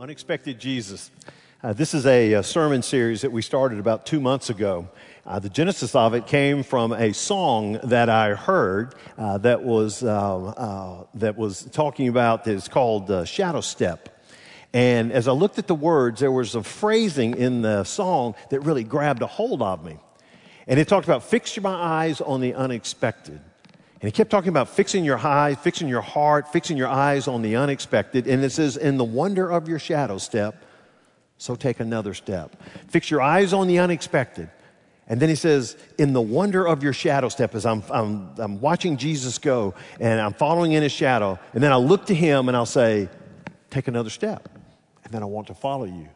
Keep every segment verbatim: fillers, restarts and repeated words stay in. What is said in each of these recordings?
Unexpected Jesus. Uh, this is a, a sermon series that we started about two months ago. Uh, the genesis of it came from a song that I heard uh, that was uh, uh, that was talking about. It's called uh, Shadow Step. And as I looked at the words, there was a phrasing in the song that really grabbed a hold of me. And it talked about fix my eyes on the unexpected. And he kept talking about fixing your eyes, fixing your heart, fixing your eyes on the unexpected. And it says, in the wonder of your shadow step, so take another step. Fix your eyes on the unexpected. And then he says, in the wonder of your shadow step, as I'm, I'm, I'm watching Jesus go and I'm following in his shadow. And then I look to him and I'll say, take another step. And then I want to follow you.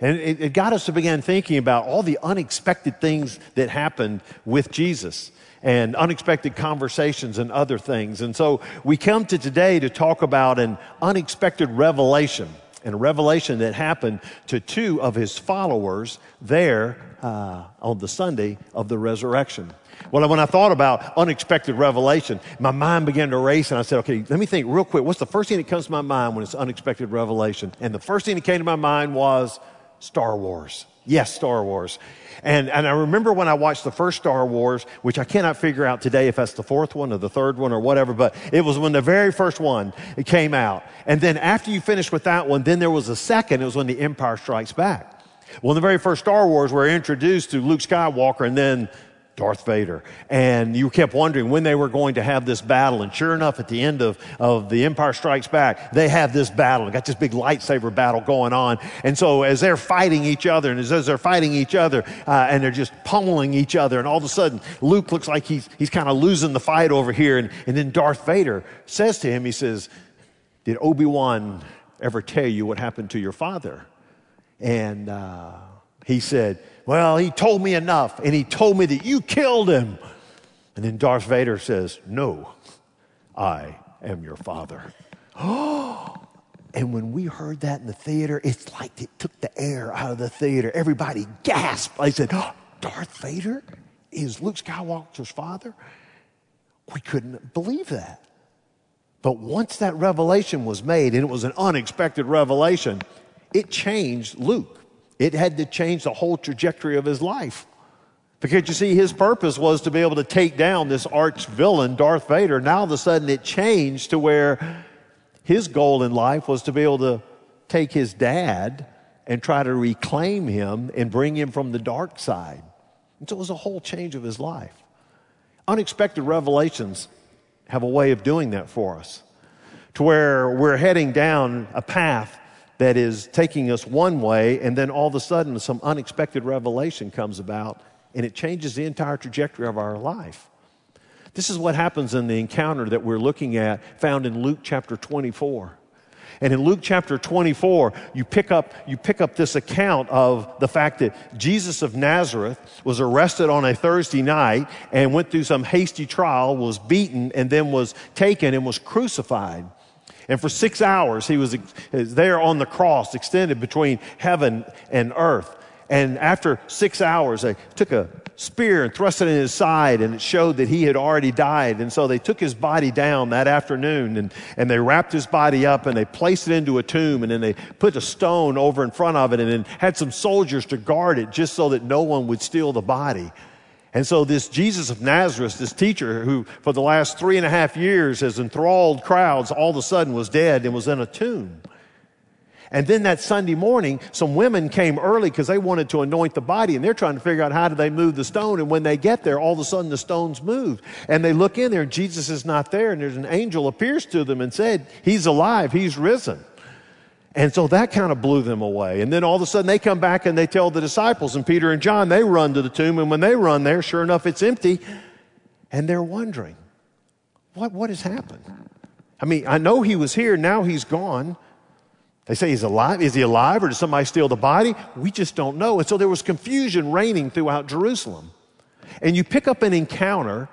And it, it got us to begin thinking about all the unexpected things that happened with Jesus, and unexpected conversations and other things. And so we come to today to talk about an unexpected revelation, and a revelation that happened to two of his followers there uh, on the Sunday of the resurrection. Well, when I thought about unexpected revelation, my mind began to race, and I said, okay, let me think real quick. What's the first thing that comes to my mind when it's unexpected revelation? And the first thing that came to my mind was Star Wars. Yes, Star Wars. And and I remember when I watched the first Star Wars, which I cannot figure out today if that's the fourth one or the third one or whatever, but it was when the very first one came out. And then after you finished with that one, then there was a second. It was when The Empire Strikes Back. Well, in the very first Star Wars, we're introduced to Luke Skywalker and then Darth Vader. And you kept wondering when they were going to have this battle. And sure enough, at the end of, of The Empire Strikes Back, they have this battle. They got this big lightsaber battle going on. And so as they're fighting each other, and as, as they're fighting each other, uh, and they're just pummeling each other, and all of a sudden, Luke looks like he's, he's kind of losing the fight over here. And, and then Darth Vader says to him, he says, did Obi-Wan ever tell you what happened to your father? And uh, he said, well, he told me enough, and he told me that you killed him. And then Darth Vader says, no, I am your father. And when we heard that in the theater, it's like it took the air out of the theater. Everybody gasped. They said, oh, Darth Vader is Luke Skywalker's father? We couldn't believe that. But once that revelation was made, and it was an unexpected revelation, it changed Luke. It had to change the whole trajectory of his life. Because you see, his purpose was to be able to take down this arch villain, Darth Vader. Now all of a sudden it changed to where his goal in life was to be able to take his dad and try to reclaim him and bring him from the dark side. And so it was a whole change of his life. Unexpected revelations have a way of doing that for us, to where we're heading down a path that is taking us one way, and then all of a sudden some unexpected revelation comes about, and it changes the entire trajectory of our life. This is what happens in the encounter that we're looking at, found in Luke chapter twenty-four. And in Luke chapter twenty-four, you pick up you pick up this account of the fact that Jesus of Nazareth was arrested on a Thursday night and went through some hasty trial, was beaten, and then was taken and was crucified. And for six hours, he was there on the cross, extended between heaven and earth. And after six hours, they took a spear and thrust it in his side, and it showed that he had already died. And so they took his body down that afternoon, and, and they wrapped his body up, and they placed it into a tomb, and then they put a stone over in front of it, and then had some soldiers to guard it just so that no one would steal the body. And so this Jesus of Nazareth, this teacher who for the last three and a half years has enthralled crowds, all of a sudden was dead and was in a tomb. And then that Sunday morning, some women came early because they wanted to anoint the body, and they're trying to figure out how do they move the stone. And when they get there, all of a sudden the stone's moved. And they look in there, and Jesus is not there, and there's an angel appears to them and said, he's alive, he's risen. And so that kind of blew them away. And then all of a sudden they come back and they tell the disciples, and Peter and John, they run to the tomb. And when they run there, sure enough, it's empty. And they're wondering, what, what has happened? I mean, I know he was here. Now he's gone. They say he's alive. Is he alive, or did somebody steal the body? We just don't know. And so there was confusion reigning throughout Jerusalem. And you pick up an encounter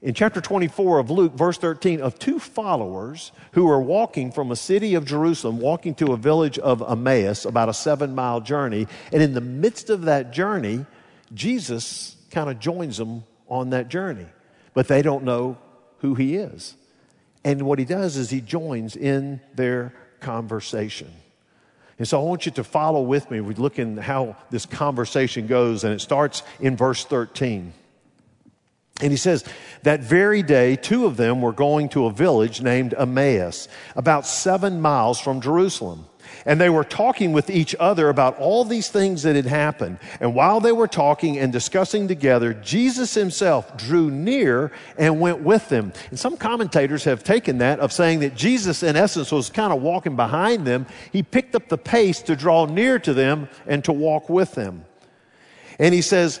in chapter twenty-four of Luke, verse thirteen, of two followers who are walking from a city of Jerusalem, walking to a village of Emmaus, about a seven-mile journey. And in the midst of that journey, Jesus kind of joins them on that journey. But they don't know who he is. And what he does is he joins in their conversation. And so I want you to follow with me. We look in how this conversation goes, and it starts in verse thirteen. And he says, that very day, two of them were going to a village named Emmaus, about seven miles from Jerusalem. And they were talking with each other about all these things that had happened. And while they were talking and discussing together, Jesus himself drew near and went with them. And some commentators have taken that of saying that Jesus, in essence, was kind of walking behind them. He picked up the pace to draw near to them and to walk with them. And he says,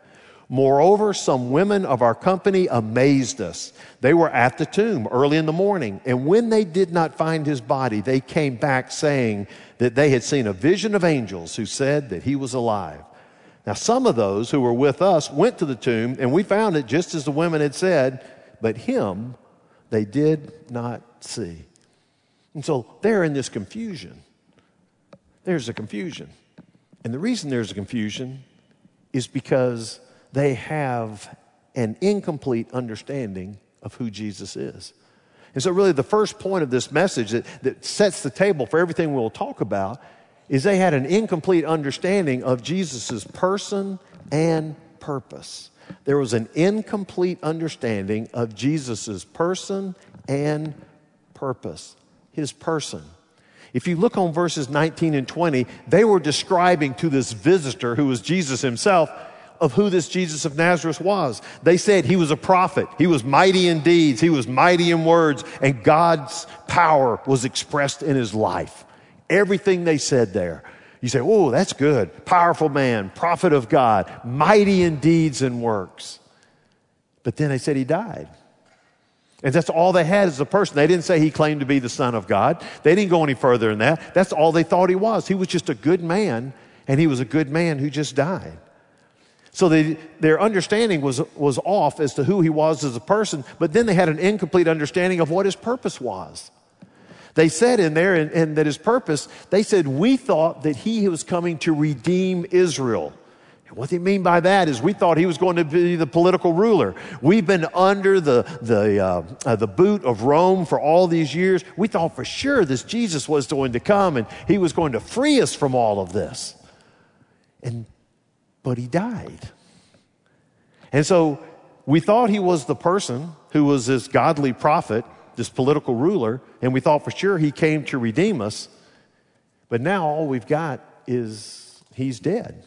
Moreover, some women of our company amazed us. They were at the tomb early in the morning, and when they did not find his body, they came back saying that they had seen a vision of angels who said that he was alive. Now, some of those who were with us went to the tomb, and we found it just as the women had said, but him they did not see. And so they're in this confusion. There's a confusion. And the reason there's a confusion is because they have an incomplete understanding of who Jesus is. And so really the first point of this message that, that sets the table for everything we'll talk about is they had an incomplete understanding of Jesus' person and purpose. There was an incomplete understanding of Jesus' person and purpose, his person. If you look on verses nineteen and twenty, they were describing to this visitor who was Jesus himself of who this Jesus of Nazareth was. They said he was a prophet. He was mighty in deeds. He was mighty in words. And God's power was expressed in his life. Everything they said there. You say, oh, that's good. Powerful man, prophet of God, mighty in deeds and works. But then they said he died. And that's all they had as a person. They didn't say he claimed to be the Son of God. They didn't go any further than that. That's all they thought he was. He was just a good man, and he was a good man who just died. So they, their understanding was, was off as to who he was as a person, but then they had an incomplete understanding of what his purpose was. They said in there, and, and that his purpose, they said, we thought that he was coming to redeem Israel. And what they mean by that is we thought he was going to be the political ruler. We've been under the, the, uh, uh, the boot of Rome for all these years. We thought for sure this Jesus was going to come, and he was going to free us from all of this. And But he died. And so we thought he was the person who was this godly prophet, this political ruler, and we thought for sure he came to redeem us. But now all we've got is he's dead.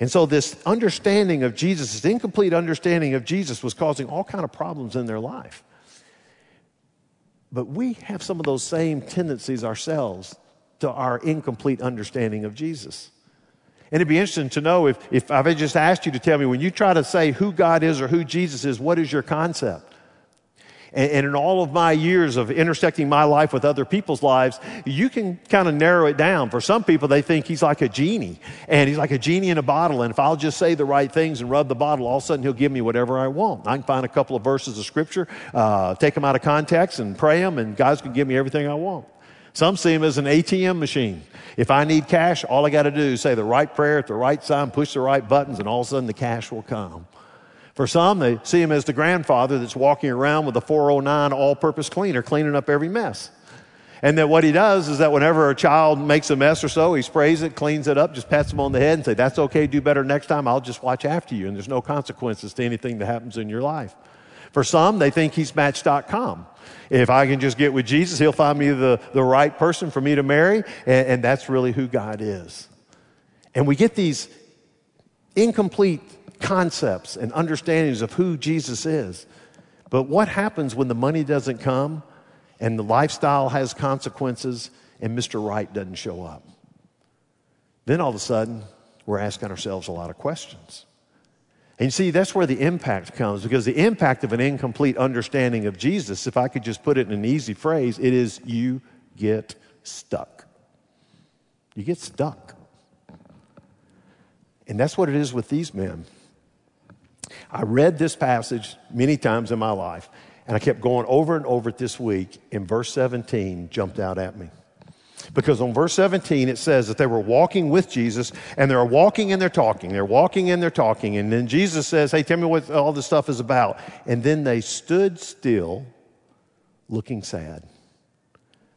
And so this understanding of Jesus, this incomplete understanding of Jesus, was causing all kinds of problems in their life. But we have some of those same tendencies ourselves to our incomplete understanding of Jesus. And it'd be interesting to know if, if I've just asked you to tell me, when you try to say who God is or who Jesus is, what is your concept? And, and in all of my years of intersecting my life with other people's lives, you can kind of narrow it down. For some people, they think he's like a genie, and he's like a genie in a bottle, and if I'll just say the right things and rub the bottle, all of a sudden he'll give me whatever I want. I can find a couple of verses of Scripture, uh, take them out of context and pray them, and God's going to give me everything I want. Some see him as an A T M machine. If I need cash, all I got to do is say the right prayer at the right time, push the right buttons, and all of a sudden the cash will come. For some, they see him as the grandfather that's walking around with a four oh nine all-purpose cleaner, cleaning up every mess. And that what he does is that whenever a child makes a mess or so, he sprays it, cleans it up, just pats them on the head and say, that's okay, do better next time, I'll just watch after you, and there's no consequences to anything that happens in your life. For some, they think he's match dot com. If I can just get with Jesus, he'll find me the, the right person for me to marry, and, and that's really who God is. And we get these incomplete concepts and understandings of who Jesus is. But what happens when the money doesn't come and the lifestyle has consequences, and Mister Right doesn't show up. Then all of a sudden, we're asking ourselves a lot of questions. And you see, that's where the impact comes, because the impact of an incomplete understanding of Jesus, if I could just put it in an easy phrase, it is you get stuck. You get stuck. And that's what it is with these men. I read this passage many times in my life, and I kept going over and over it this week, and verse seventeen jumped out at me. Because on verse seventeen, it says that they were walking with Jesus, and they're walking and they're talking. They're walking and they're talking. And then Jesus says, hey, tell me what all this stuff is about. And then they stood still, looking sad.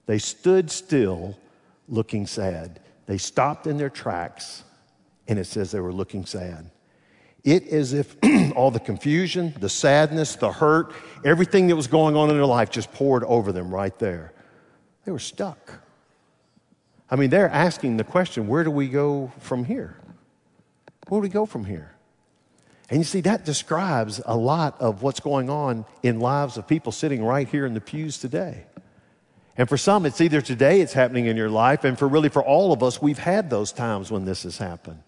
They stood still, looking sad. They stopped in their tracks, and it says they were looking sad. It is as if all the confusion, the sadness, the hurt, everything that was going on in their life just poured over them right there. They were stuck. I mean, they're asking the question, where do we go from here? Where do we go from here? And you see, that describes a lot of what's going on in lives of people sitting right here in the pews today. And for some, it's either today it's happening in your life, and for really for all of us, we've had those times when this has happened.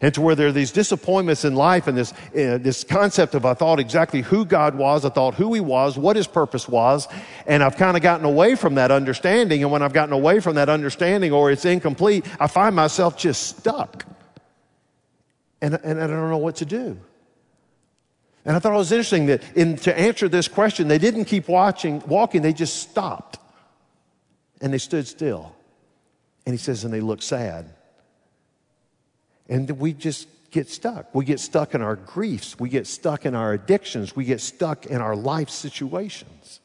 And to where there are these disappointments in life and this uh, this concept of I thought exactly who God was, I thought who he was, what his purpose was, and I've kind of gotten away from that understanding. And when I've gotten away from that understanding or it's incomplete, I find myself just stuck. And, and I don't know what to do. And I thought it was interesting that in, to answer this question, they didn't keep watching, walking, they just stopped. And they stood still. And he says, and they looked sad. And we just get stuck. We get stuck in our griefs. We get stuck in our addictions. We get stuck in our life situations.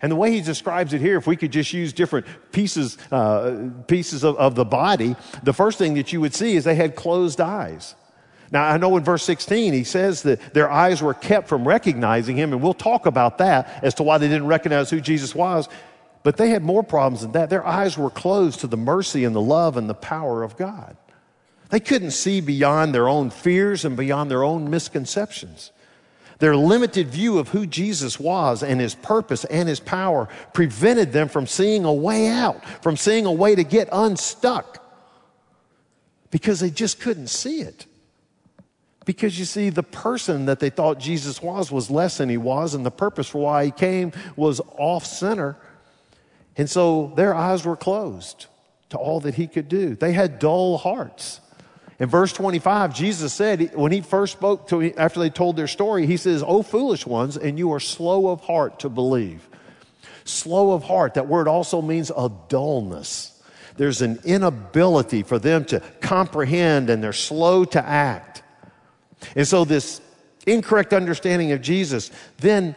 And the way he describes it here, if we could just use different pieces, uh, pieces of, of the body, the first thing that you would see is they had closed eyes. Now, I know in verse sixteen, he says that their eyes were kept from recognizing him, and we'll talk about that as to why they didn't recognize who Jesus was. But they had more problems than that. Their eyes were closed to the mercy and the love and the power of God. They couldn't see beyond their own fears and beyond their own misconceptions. Their limited view of who Jesus was and his purpose and his power prevented them from seeing a way out, from seeing a way to get unstuck, because they just couldn't see it. Because you see, the person that they thought Jesus was was less than he was, and the purpose for why he came was off-center. And so their eyes were closed to all that he could do. They had dull hearts. In verse twenty-five, Jesus said, when he first spoke to, after they told their story, he says, "O foolish ones, and you are slow of heart to believe." Slow of heart, that word also means a dullness. There's an inability for them to comprehend, and they're slow to act. And so this incorrect understanding of Jesus then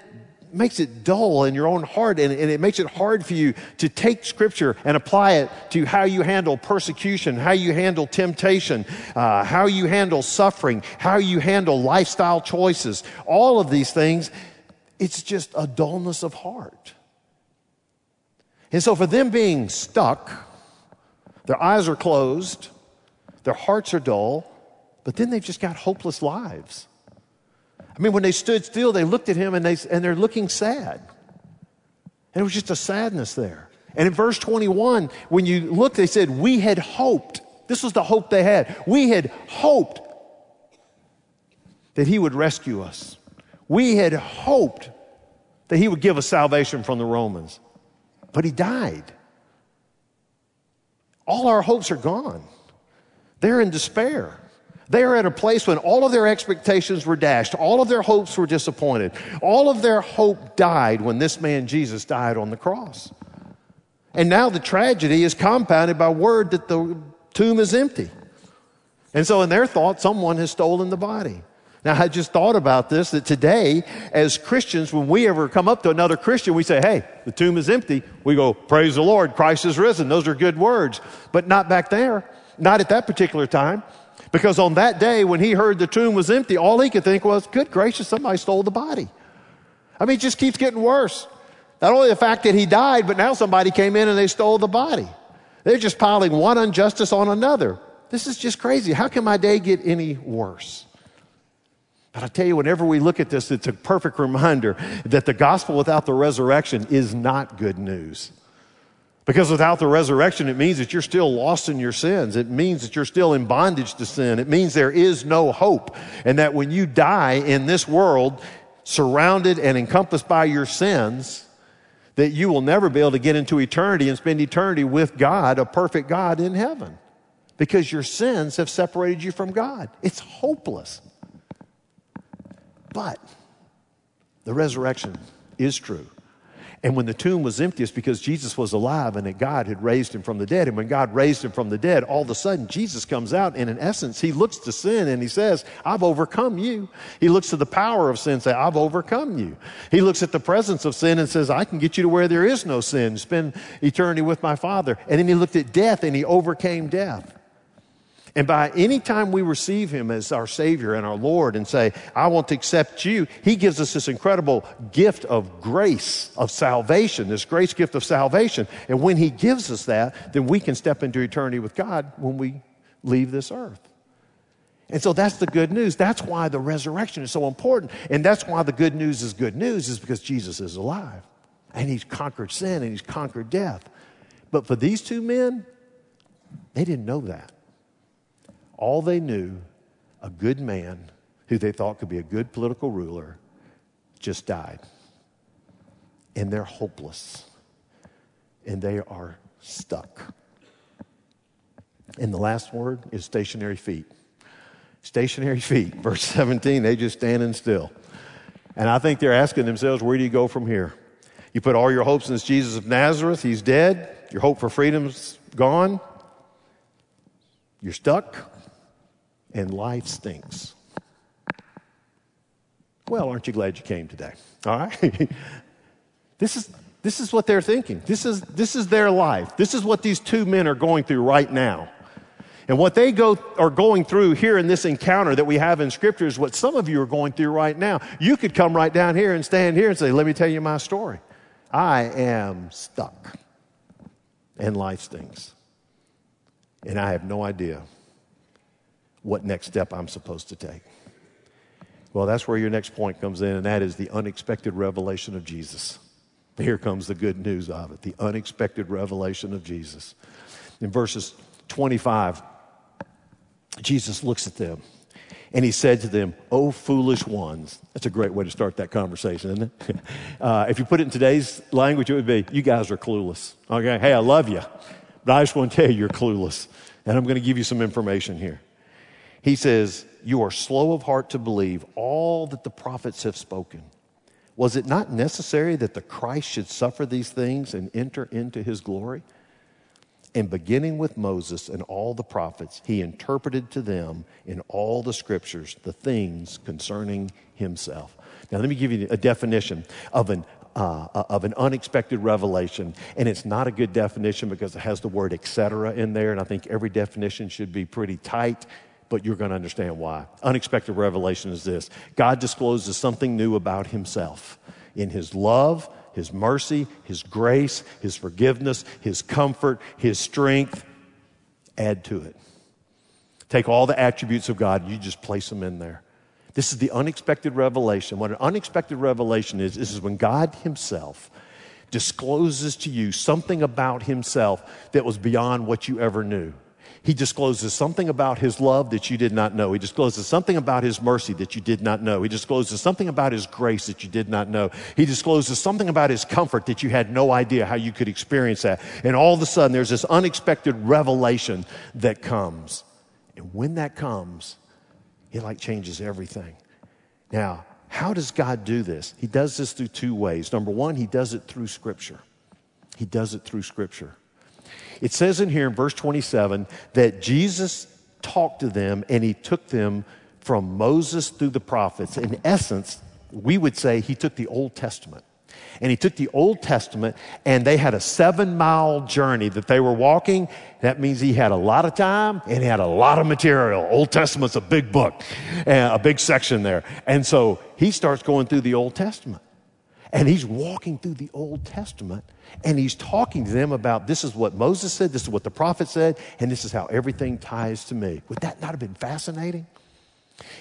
makes it dull in your own heart, and, and it makes it hard for you to take Scripture and apply it to how you handle persecution, how you handle temptation, uh, how you handle suffering, how you handle lifestyle choices. All of these things, it's just a dullness of heart. And so for them being stuck, their eyes are closed, their hearts are dull, but then they've just got hopeless lives. I mean, when they stood still, they looked at him, and, they, and they're looking sad. And it was just a sadness there. And in verse twenty-one, when you look, they said, we had hoped. This was the hope they had. We had hoped that he would rescue us. We had hoped that he would give us salvation from the Romans. But he died. All our hopes are gone. They're in despair. They are at a place when all of their expectations were dashed. All of their hopes were disappointed. All of their hope died when this man Jesus died on the cross. And now the tragedy is compounded by word that the tomb is empty. And so in their thought, someone has stolen the body. Now, I just thought about this, that today, as Christians, when we ever come up to another Christian, we say, hey, the tomb is empty. We go, praise the Lord, Christ is risen. Those are good words. But not back there, not at that particular time. Because on that day, when he heard the tomb was empty, all he could think was, good gracious, somebody stole the body. I mean, it just keeps getting worse. Not only the fact that he died, but now somebody came in and they stole the body. They're just piling one injustice on another. This is just crazy. How can my day get any worse? But I tell you, whenever we look at this, it's a perfect reminder that the gospel without the resurrection is not good news. Because without the resurrection, it means that you're still lost in your sins. It means that you're still in bondage to sin. It means there is no hope. And that when you die in this world, surrounded and encompassed by your sins, that you will never be able to get into eternity and spend eternity with God, a perfect God in heaven. Because your sins have separated you from God. It's hopeless. But the resurrection is true. And when the tomb was empty, it's because Jesus was alive and that God had raised him from the dead. And when God raised him from the dead, all of a sudden Jesus comes out, and in essence, he looks to sin and he says, I've overcome you. He looks to the power of sin and says, I've overcome you. He looks at the presence of sin and says, I can get you to where there is no sin, spend eternity with my Father. And then he looked at death and he overcame death. And by any time we receive him as our Savior and our Lord and say, I want to accept you, he gives us this incredible gift of grace, of salvation, this grace gift of salvation. And when he gives us that, then we can step into eternity with God when we leave this earth. And so that's the good news. That's why the resurrection is so important. And that's why the good news is good news, is because Jesus is alive. And he's conquered sin and he's conquered death. But for these two men, they didn't know that. All they knew, a good man who they thought could be a good political ruler just died. And they're hopeless. And they are stuck. And the last word is stationary feet. Stationary feet, verse seventeen, they just standing still. And I think they're asking themselves, where do you go from here? You put all your hopes in this Jesus of Nazareth, he's dead. Your hope for freedom's gone. You're stuck. And life stinks. Well, aren't you glad you came today? All right? This is this is what they're thinking. This is this is their life. This is what these two men are going through right now. And what they go are going through here in this encounter that we have in Scripture is what some of you are going through right now. You could come right down here and stand here and say, let me tell you my story. I am stuck. And life stinks. And I have no idea what next step I'm supposed to take. Well, that's where your next point comes in, and that is the unexpected revelation of Jesus. Here comes the good news of it, the unexpected revelation of Jesus. In verses twenty-five, Jesus looks at them, and he said to them, "O foolish ones." That's a great way to start that conversation, isn't it? Uh, if you put it in today's language, it would be, you guys are clueless. Okay, hey, I love you, but I just want to tell you you're clueless, and I'm going to give you some information here. He says, you are slow of heart to believe all that the prophets have spoken. Was it not necessary that the Christ should suffer these things and enter into his glory? And beginning with Moses and all the prophets, he interpreted to them in all the scriptures the things concerning himself. Now, let me give you a definition of an Uh, of an unexpected revelation, and it's not a good definition because it has the word et cetera in there, and I think every definition should be pretty tight, but you're going to understand why. Unexpected revelation is this: God discloses something new about himself in his love, his mercy, his grace, his forgiveness, his comfort, his strength. Add to it. Take all the attributes of God, you just place them in there. This is the unexpected revelation. What an unexpected revelation is, this is when God himself discloses to you something about himself that was beyond what you ever knew. He discloses something about his love that you did not know. He discloses something about his mercy that you did not know. He discloses something about his grace that you did not know. He discloses something about his comfort that you had no idea how you could experience that. And all of a sudden, there's this unexpected revelation that comes. And when that comes, He like changes everything. Now, how does God do this? He does this through two ways. Number one, he does it through Scripture. He does it through Scripture. It says in here in verse twenty-seven that Jesus talked to them and he took them from Moses through the prophets. In essence, we would say he took the Old Testament. And he took the Old Testament, and they had a seven-mile journey that they were walking. That means he had a lot of time and he had a lot of material. Old Testament's a big book, a big section there. And so he starts going through the Old Testament. And he's walking through the Old Testament, and he's talking to them about this is what Moses said, this is what the prophet said, and this is how everything ties to me. Would that not have been fascinating?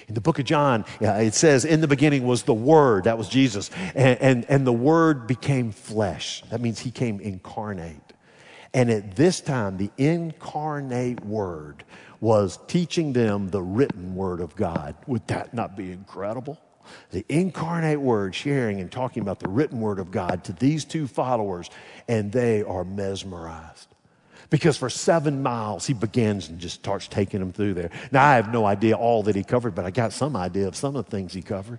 In the book of John, it says, in the beginning was the Word, that was Jesus, and, and, and the Word became flesh. That means he came incarnate. And at this time, the incarnate Word was teaching them the written Word of God. Would that not be incredible? The incarnate Word sharing and talking about the written Word of God to these two followers, and they are mesmerized. Because for seven miles, he begins and just starts taking them through there. Now, I have no idea all that he covered, but I got some idea of some of the things he covered.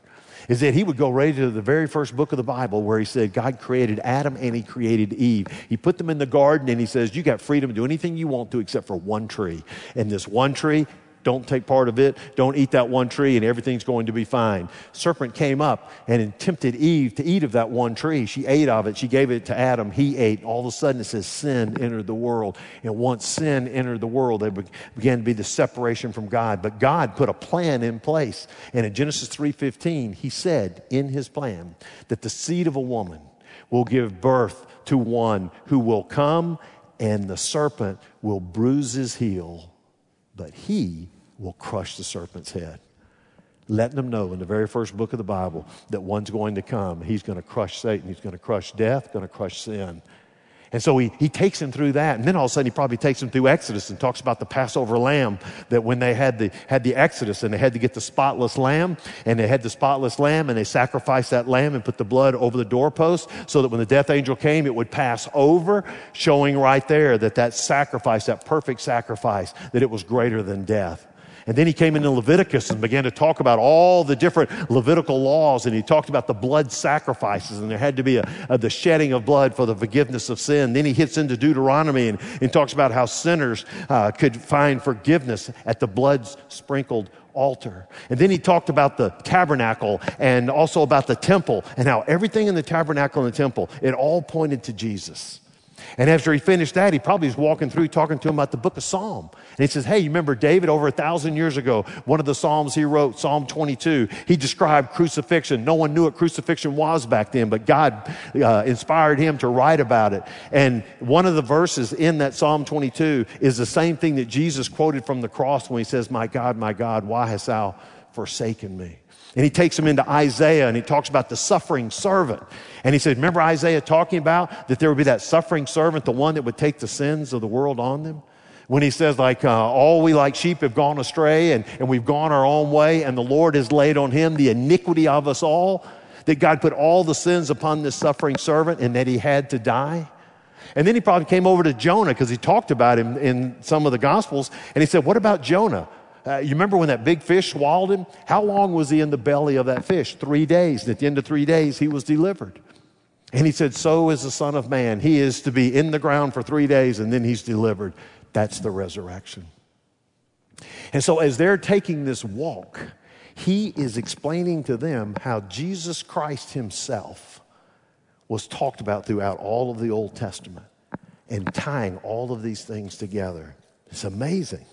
Is that he would go right to the very first book of the Bible where he said, God created Adam and he created Eve. He put them in the garden and he says, you got freedom to do anything you want to except for one tree. And this one tree, don't take part of it. Don't eat that one tree and everything's going to be fine. Serpent came up and tempted Eve to eat of that one tree. She ate of it. She gave it to Adam. He ate. All of a sudden it says sin entered the world. And once sin entered the world, there began to be the separation from God. But God put a plan in place. And in Genesis three fifteen, he said in his plan that the seed of a woman will give birth to one who will come and the serpent will bruise his heel. But he will crush the serpent's head. Letting them know in the very first book of the Bible that one's going to come. He's going to crush Satan. He's going to crush death, going to crush sin. And so he, he takes him through that. And then all of a sudden he probably takes him through Exodus and talks about the Passover lamb, that when they had the, had the Exodus and they had to get the spotless lamb and they had the spotless lamb and they sacrificed that lamb and put the blood over the doorpost so that when the death angel came, it would pass over, showing right there that that sacrifice, that perfect sacrifice, that it was greater than death. And then he came into Leviticus and began to talk about all the different Levitical laws, and he talked about the blood sacrifices, and there had to be a, a, the shedding of blood for the forgiveness of sin. Then he hits into Deuteronomy and, and talks about how sinners uh, could find forgiveness at the blood-sprinkled altar. And then he talked about the tabernacle and also about the temple and how everything in the tabernacle and the temple, it all pointed to Jesus. And after he finished that, he probably was walking through talking to him about the book of Psalm. And he says, hey, you remember David over a thousand years ago, one of the Psalms he wrote, Psalm twenty-two, he described crucifixion. No one knew what crucifixion was back then, but God uh, inspired him to write about it. And one of the verses in that Psalm twenty-two is the same thing that Jesus quoted from the cross when he says, my God, my God, why hast thou forsaken me? And he takes him into Isaiah and he talks about the suffering servant. And he said, remember Isaiah talking about that there would be that suffering servant, the one that would take the sins of the world on them? When he says, like, uh, all we like sheep have gone astray and, and we've gone our own way, and the Lord has laid on him the iniquity of us all, that God put all the sins upon this suffering servant and that he had to die. And then he probably came over to Jonah because he talked about him in some of the Gospels. And he said, what about Jonah? Uh, you remember when that big fish swallowed him? How long was he in the belly of that fish? Three days. And at the end of three days, he was delivered. And he said, so is the Son of Man. He is to be in the ground for three days, and then he's delivered. That's the resurrection. And so as they're taking this walk, he is explaining to them how Jesus Christ himself was talked about throughout all of the Old Testament and tying all of these things together. It's amazing.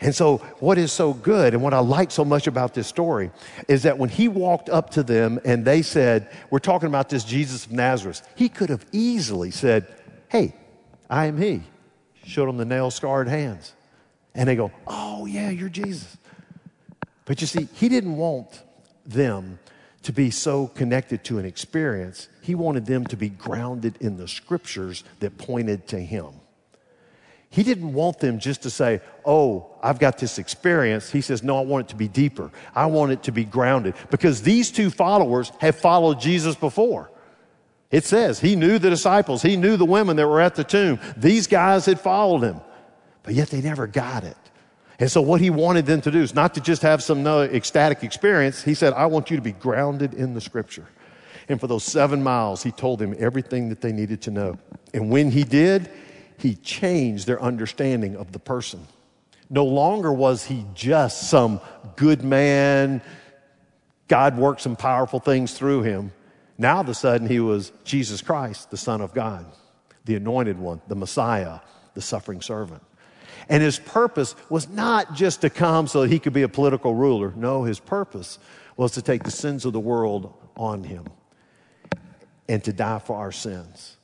And so what is so good and what I like so much about this story is that when he walked up to them and they said, we're talking about this Jesus of Nazareth, he could have easily said, hey, I am he. Showed them the nail-scarred hands. And they go, oh, yeah, you're Jesus. But you see, he didn't want them to be so connected to an experience. He wanted them to be grounded in the scriptures that pointed to him. He didn't want them just to say, oh, I've got this experience. He says, no, I want it to be deeper. I want it to be grounded. Because these two followers have followed Jesus before. It says he knew the disciples. He knew the women that were at the tomb. These guys had followed him. But yet they never got it. And so what he wanted them to do is not to just have some ecstatic experience. He said, I want you to be grounded in the scripture. And for those seven miles, he told them everything that they needed to know. And when he did, he changed their understanding of the person. No longer was he just some good man, God worked some powerful things through him. Now all of a sudden he was Jesus Christ, the Son of God, the anointed one, the Messiah, the suffering servant. And his purpose was not just to come so that he could be a political ruler. No, his purpose was to take the sins of the world on him and to die for our sins.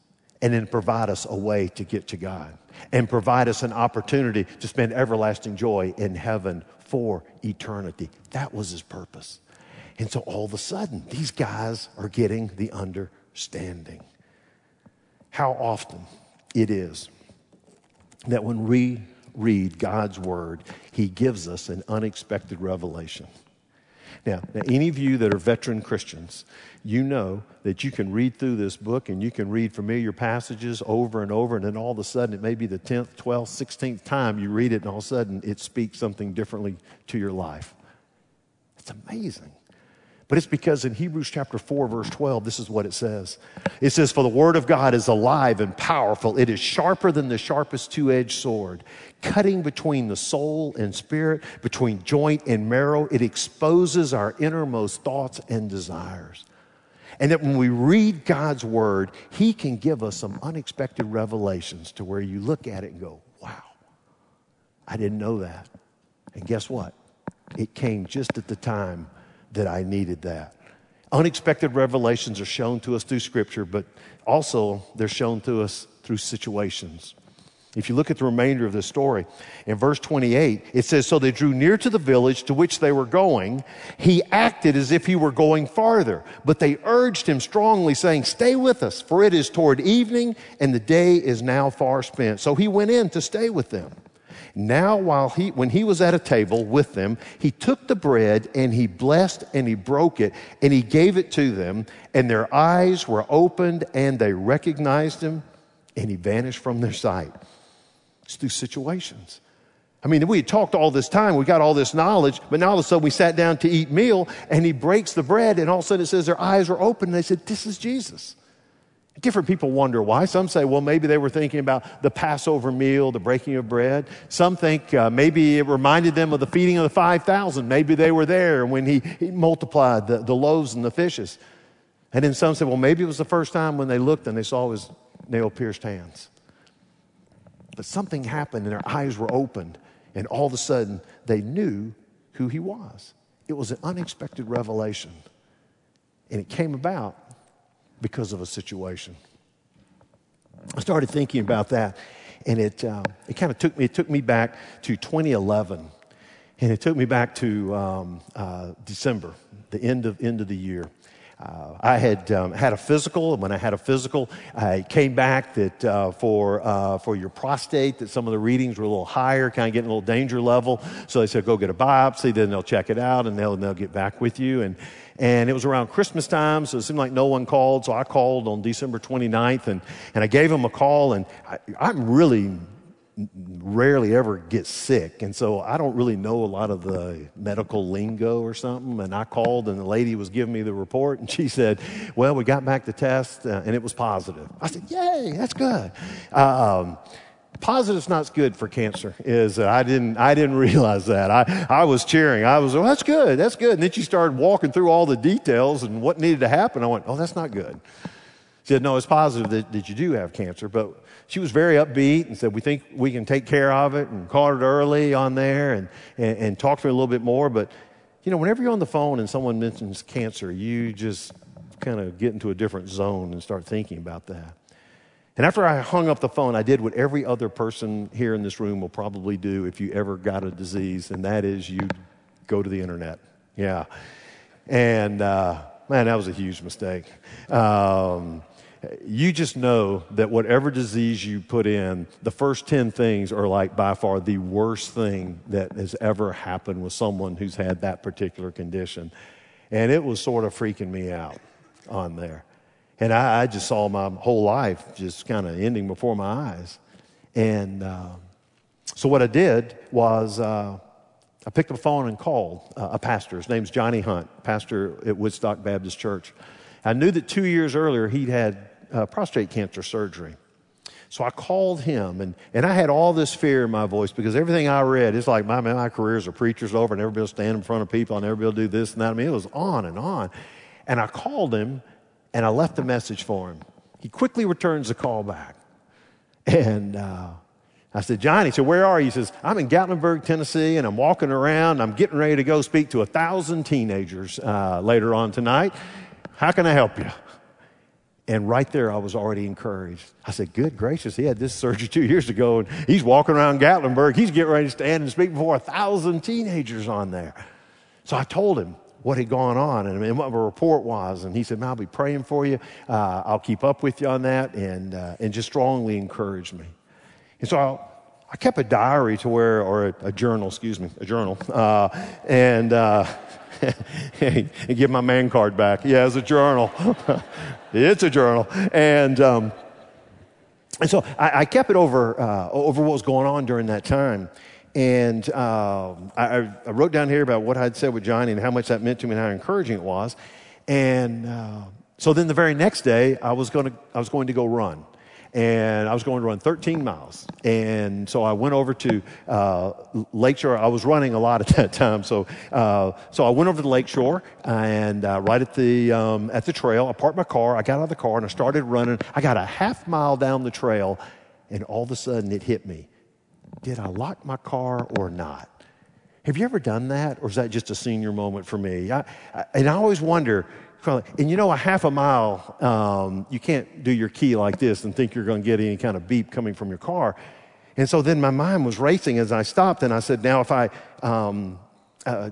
and then provide us a way to get to God and provide us an opportunity to spend everlasting joy in heaven for eternity. That was his purpose. And so all of a sudden, these guys are getting the understanding. How often it is that when we read God's word, he gives us an unexpected revelation. Now, now, any of you that are veteran Christians, you know that you can read through this book and you can read familiar passages over and over, and then all of a sudden it may be the tenth, twelfth, sixteenth time you read it, and all of a sudden it speaks something differently to your life. It's amazing. But it's because in Hebrews chapter four, verse twelve, this is what it says. It says, "For the word of God is alive and powerful. It is sharper than the sharpest two-edged sword, cutting between the soul and spirit, between joint and marrow. It exposes our innermost thoughts and desires." And that when we read God's word, he can give us some unexpected revelations to where you look at it and go, wow, I didn't know that. And guess what? It came just at the time that I needed that. Unexpected revelations are shown to us through Scripture, but also they're shown to us through situations. If you look at the remainder of this story, in verse twenty-eight, it says, "So they drew near to the village to which they were going. He acted as if he were going farther, but they urged him strongly, saying, 'Stay with us, for it is toward evening, and the day is now far spent.' So he went in to stay with them. Now, while he, when he was at a table with them, he took the bread and he blessed and he broke it and he gave it to them, and their eyes were opened and they recognized him, and he vanished from their sight." It's through situations. I mean, we had talked all this time, we got all this knowledge, but now all of a sudden we sat down to eat meal and he breaks the bread, and all of a sudden it says their eyes were open and they said, "This is Jesus." Different people wonder why. Some say, well, maybe they were thinking about the Passover meal, the breaking of bread. Some think uh, maybe it reminded them of the feeding of the five thousand. Maybe they were there when he, he multiplied the, the loaves and the fishes. And then some say, well, maybe it was the first time when they looked and they saw his nail-pierced hands. But something happened and their eyes were opened, and all of a sudden they knew who he was. It was an unexpected revelation, and it came about because of a situation. I started thinking about that, and it um, it kind of took me it took me back to twenty eleven, and it took me back to um, uh, December, the end of end of the year. Uh, I had um, had a physical, and when I had a physical, I came back that uh, for uh, for your prostate, that some of the readings were a little higher, kind of getting a little danger level. So they said, go get a biopsy, then they'll check it out, and they'll, they'll get back with you. And and it was around Christmas time, so it seemed like no one called. So I called on December twenty-ninth, and, and I gave them a call, and I, I'm really... rarely ever get sick, and so I don't really know a lot of the medical lingo or something, and I called, and the lady was giving me the report, and she said, well, we got back the test, uh, and it was positive. I said, yay, that's good. Um, positive's not good for cancer, is uh, I didn't I didn't realize that. I, I was cheering. I was, well, that's good, that's good, and then she started walking through all the details and what needed to happen. I went, oh, that's not good. She said, no, it's positive that, that you do have cancer, but she was very upbeat and said, we think we can take care of it, and called it early on there and, and, and talked to her a little bit more. But, you know, whenever you're on the phone and someone mentions cancer, you just kind of get into a different zone and start thinking about that. And after I hung up the phone, I did what every other person here in this room will probably do if you ever got a disease, and that is you go to the internet. Yeah. And, uh, man, that was a huge mistake. Um You just know that whatever disease you put in, the first ten things are like by far the worst thing that has ever happened with someone who's had that particular condition. And it was sort of freaking me out on there. And I, I just saw my whole life just kind of ending before my eyes. And uh, so what I did was uh, I picked up a phone and called uh, a pastor. His name's Johnny Hunt, pastor at Woodstock Baptist Church. I knew that two years earlier he'd had Uh, prostate cancer surgery. So I called him, and, and I had all this fear in my voice because everything I read, it's like, my, my career as a preacher's over. I'll never be able to stand in front of people. I'll never be able to do this and that. I mean, it was on and on. And I called him, and I left a message for him. He quickly returns the call back. And uh, I said, Johnny, so where are you? He says, I'm in Gatlinburg, Tennessee, and I'm walking around. I'm getting ready to go speak to a thousand teenagers uh, later on tonight. How can I help you? And right there, I was already encouraged. I said, good gracious, he had this surgery two years ago, and he's walking around Gatlinburg. He's getting ready to stand and speak before a thousand teenagers on there. So I told him what had gone on and what my report was. And he said, man, I'll be praying for you. Uh, I'll keep up with you on that, and uh, and just strongly encouraged me. And so I, I kept a diary to where, or a, a journal, excuse me, a journal, uh, and... Uh, and give my man card back. Yeah, it's a journal. It's a journal. And um, and so I, I kept it over uh, over what was going on during that time. And uh, I, I wrote down here about what I'd said with Johnny and how much that meant to me and how encouraging it was. And uh, so then the very next day, I was going to I was going to go run. And I was going to run thirteen miles. And so I went over to uh, Lakeshore. I was running a lot at that time. So uh, so I went over to Lakeshore, and uh, right at the um, at the trail, I parked my car. I got out of the car, and I started running. I got a half mile down the trail, and all of a sudden it hit me. Did I lock my car or not? Have you ever done that, or is that just a senior moment for me? I, I, and I always wonder... And you know, a half a mile, um, you can't do your key like this and think you're going to get any kind of beep coming from your car. And so then my mind was racing as I stopped, and I said, now if I, um, uh,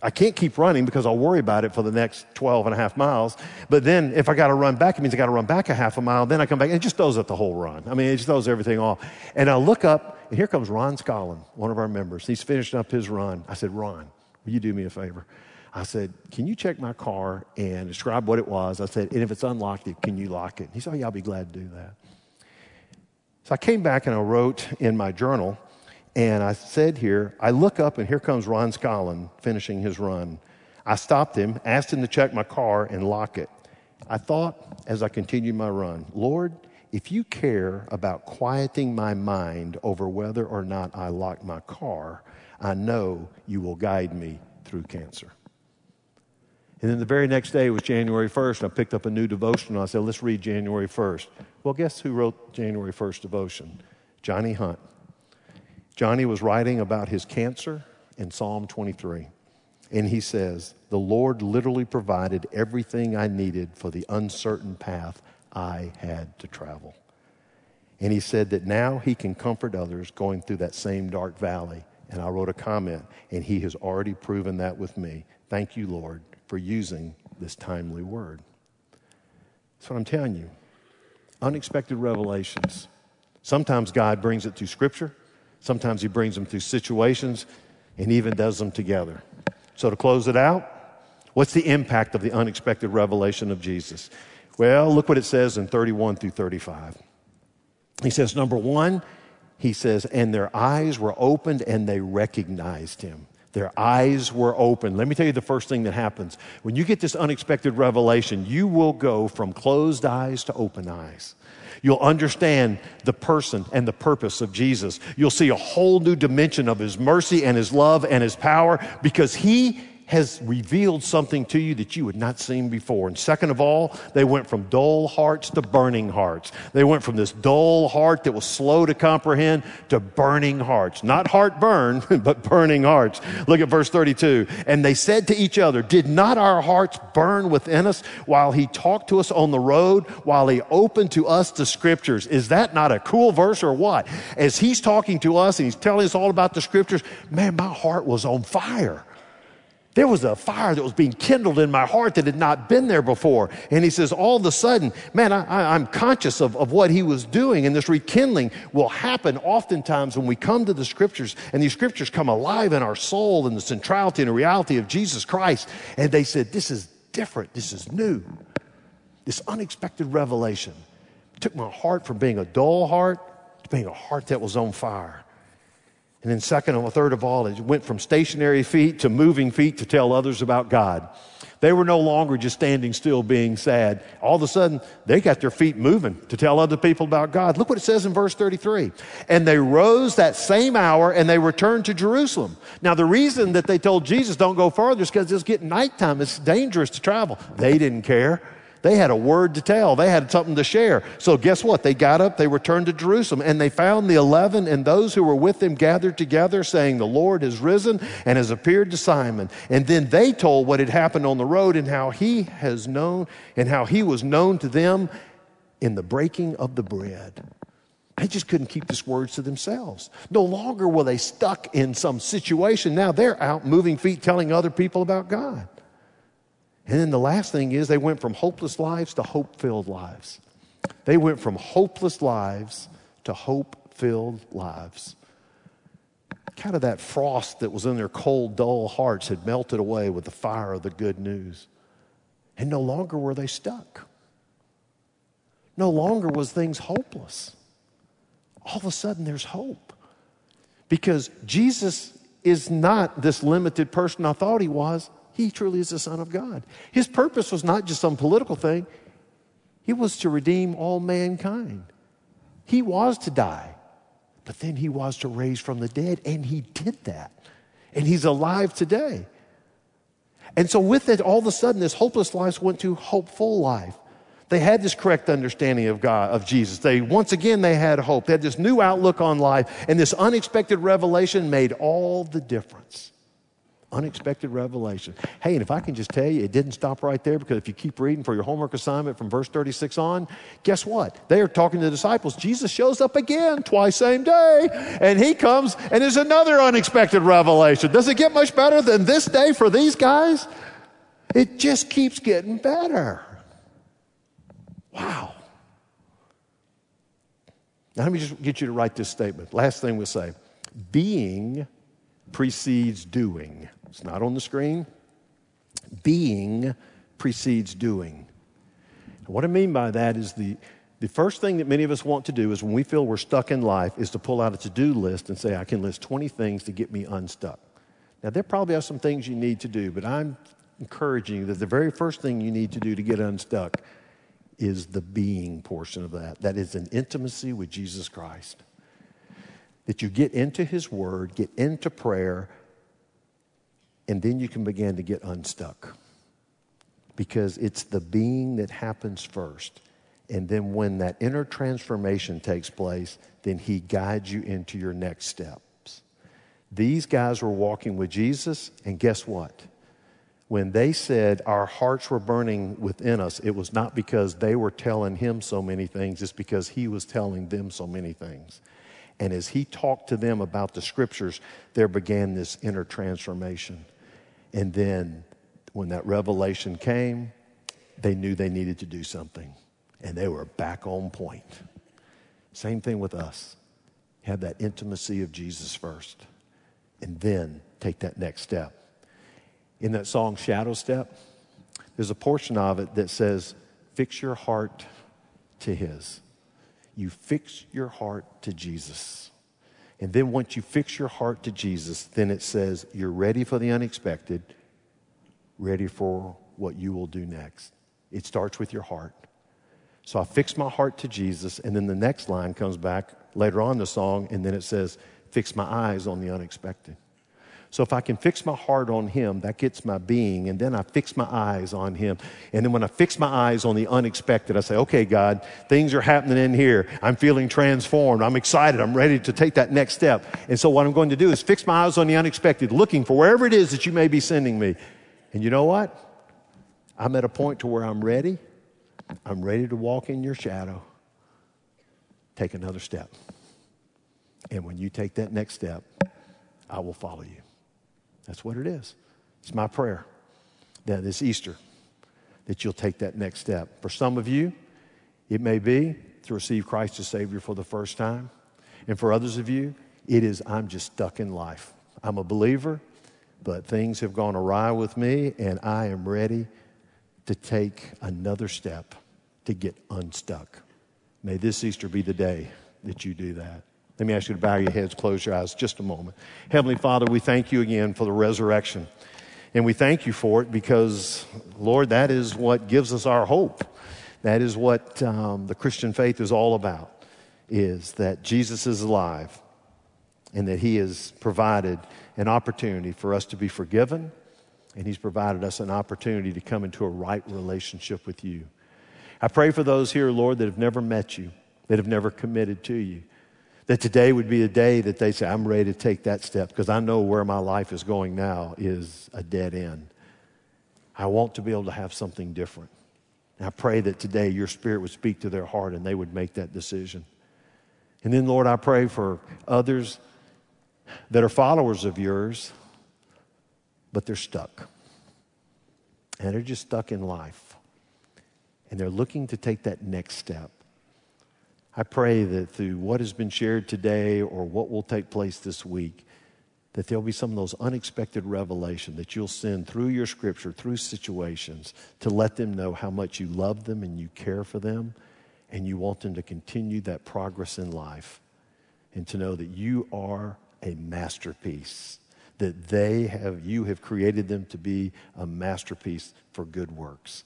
I can't keep running because I'll worry about it for the next twelve and a half miles. But then if I got to run back, it means I got to run back a half a mile. Then I come back. It just throws up the whole run. I mean, it just throws everything off. And I look up, and here comes Ron Scollin, one of our members. He's finishing up his run. I said, Ron, will you do me a favor? I said, can you check my car and describe what it was? I said, and if it's unlocked, can you lock it? He said, oh, yeah, I'll be glad to do that. So I came back and I wrote in my journal, and I said here, I look up and here comes Ron Scollin finishing his run. I stopped him, asked him to check my car and lock it. I thought as I continued my run, Lord, if you care about quieting my mind over whether or not I lock my car, I know you will guide me through cancer. And then the very next day was January first, and I picked up a new devotional. I said, let's read January first. Well, guess who wrote January first devotion? Johnny Hunt. Johnny was writing about his cancer in Psalm twenty-three. And he says, the Lord literally provided everything I needed for the uncertain path I had to travel. And he said that now he can comfort others going through that same dark valley. And I wrote a comment, and he has already proven that with me. Thank you, Lord, for using this timely word. That's what I'm telling you. Unexpected revelations. Sometimes God brings it through Scripture. Sometimes he brings them through situations, and even does them together. So to close it out, what's the impact of the unexpected revelation of Jesus? Well, look what it says in thirty-one through thirty-five. He says, number one, he says, and their eyes were opened and they recognized him. Their eyes were open. Let me tell you the first thing that happens. When you get this unexpected revelation, you will go from closed eyes to open eyes. You'll understand the person and the purpose of Jesus. You'll see a whole new dimension of his mercy and his love and his power, because he has revealed something to you that you had not seen before. And second of all, they went from dull hearts to burning hearts. They went from this dull heart that was slow to comprehend to burning hearts. Not heartburn, but burning hearts. Look at verse thirty-two. And they said to each other, did not our hearts burn within us while he talked to us on the road, while he opened to us the scriptures? Is that not a cool verse or what? As he's talking to us and he's telling us all about the scriptures, man, my heart was on fire. There was a fire that was being kindled in my heart that had not been there before. And he says, all of a sudden, man, I, I, I'm conscious of, of what he was doing. And this rekindling will happen oftentimes when we come to the scriptures, and these scriptures come alive in our soul and the centrality and the reality of Jesus Christ. And they said, this is different. This is new. This unexpected revelation took my heart from being a dull heart to being a heart that was on fire. And then second and third of all, it went from stationary feet to moving feet to tell others about God. They were no longer just standing still being sad. All of a sudden, they got their feet moving to tell other people about God. Look what it says in verse thirty-three. And they rose that same hour, and they returned to Jerusalem. Now, the reason that they told Jesus don't go further is because it's getting nighttime. It's dangerous to travel. They didn't care. They had a word to tell. They had something to share. So guess what? They got up, they returned to Jerusalem, and they found the eleven and those who were with them gathered together, saying, "The Lord has risen and has appeared to Simon." And then they told what had happened on the road and how he has known and how he was known to them in the breaking of the bread. They just couldn't keep these words to themselves. No longer were they stuck in some situation. Now they're out moving feet telling other people about God. And then the last thing is they went from hopeless lives to hope-filled lives. They went from hopeless lives to hope-filled lives. Kind of that frost that was in their cold, dull hearts had melted away with the fire of the good news. And no longer were they stuck. No longer was things hopeless. All of a sudden, there's hope. Because Jesus is not this limited person I thought he was. He truly is the Son of God. His purpose was not just some political thing. He was to redeem all mankind. He was to die. But then he was to raise from the dead, and he did that. And he's alive today. And so with it, all of a sudden, this hopeless life went to hopeful life. They had this correct understanding of God, of Jesus. They, once again, they had hope. They had this new outlook on life, and this unexpected revelation made all the difference. Unexpected revelation. Hey, and if I can just tell you, it didn't stop right there, because if you keep reading for your homework assignment from verse thirty-six on, guess what? They are talking to the disciples. Jesus shows up again, twice same day, and he comes, and there's another unexpected revelation. Does it get much better than this day for these guys? It just keeps getting better. Wow. Now, let me just get you to write this statement. Last thing we'll say. Being precedes doing. It's not on the screen. Being precedes doing. And what I mean by that is the, the first thing that many of us want to do is when we feel we're stuck in life is to pull out a to-do list and say, I can list twenty things to get me unstuck. Now, there probably are some things you need to do, but I'm encouraging you that the very first thing you need to do to get unstuck is the being portion of that. That is an intimacy with Jesus Christ. That you get into his word, get into prayer, and then you can begin to get unstuck. Because it's the being that happens first. And then when that inner transformation takes place, then he guides you into your next steps. These guys were walking with Jesus, and guess what? When they said our hearts were burning within us, it was not because they were telling him so many things. It's because he was telling them so many things. And as he talked to them about the scriptures, there began this inner transformation. And then when that revelation came, they knew they needed to do something. And they were back on point. Same thing with us. Have that intimacy of Jesus first. And then take that next step. In that song, Shadow Step, there's a portion of it that says, fix your heart to his. You fix your heart to Jesus. And then once you fix your heart to Jesus, then it says, you're ready for the unexpected, ready for what you will do next. It starts with your heart. So I fix my heart to Jesus, and then the next line comes back later on in the song, and then it says, fix my eyes on the unexpected. So if I can fix my heart on him, that gets my being, and then I fix my eyes on him. And then when I fix my eyes on the unexpected, I say, okay, God, things are happening in here. I'm feeling transformed. I'm excited. I'm ready to take that next step. And so what I'm going to do is fix my eyes on the unexpected, looking for wherever it is that you may be sending me. And you know what? I'm at a point to where I'm ready. I'm ready to walk in your shadow. Take another step. And when you take that next step, I will follow you. That's what it is. It's my prayer that this Easter that you'll take that next step. For some of you, it may be to receive Christ as Savior for the first time. And for others of you, it is I'm just stuck in life. I'm a believer, but things have gone awry with me, and I am ready to take another step to get unstuck. May this Easter be the day that you do that. Let me ask you to bow your heads, close your eyes just a moment. Heavenly Father, we thank you again for the resurrection. And we thank you for it because, Lord, that is what gives us our hope. That is what um, the Christian faith is all about, is that Jesus is alive and that he has provided an opportunity for us to be forgiven, and he's provided us an opportunity to come into a right relationship with you. I pray for those here, Lord, that have never met you, that have never committed to you, that today would be a day that they say, I'm ready to take that step because I know where my life is going now is a dead end. I want to be able to have something different. And I pray that today your Spirit would speak to their heart and they would make that decision. And then, Lord, I pray for others that are followers of yours, but they're stuck. And they're just stuck in life. And they're looking to take that next step. I pray that through what has been shared today or what will take place this week, that there'll be some of those unexpected revelation that you'll send through your scripture, through situations, to let them know how much you love them and you care for them, and you want them to continue that progress in life, and to know that you are a masterpiece, that they have, you have created them to be a masterpiece for good works.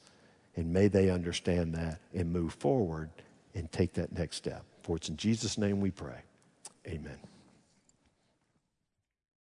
And may they understand that and move forward and take that next step. For it's in Jesus' name we pray. Amen.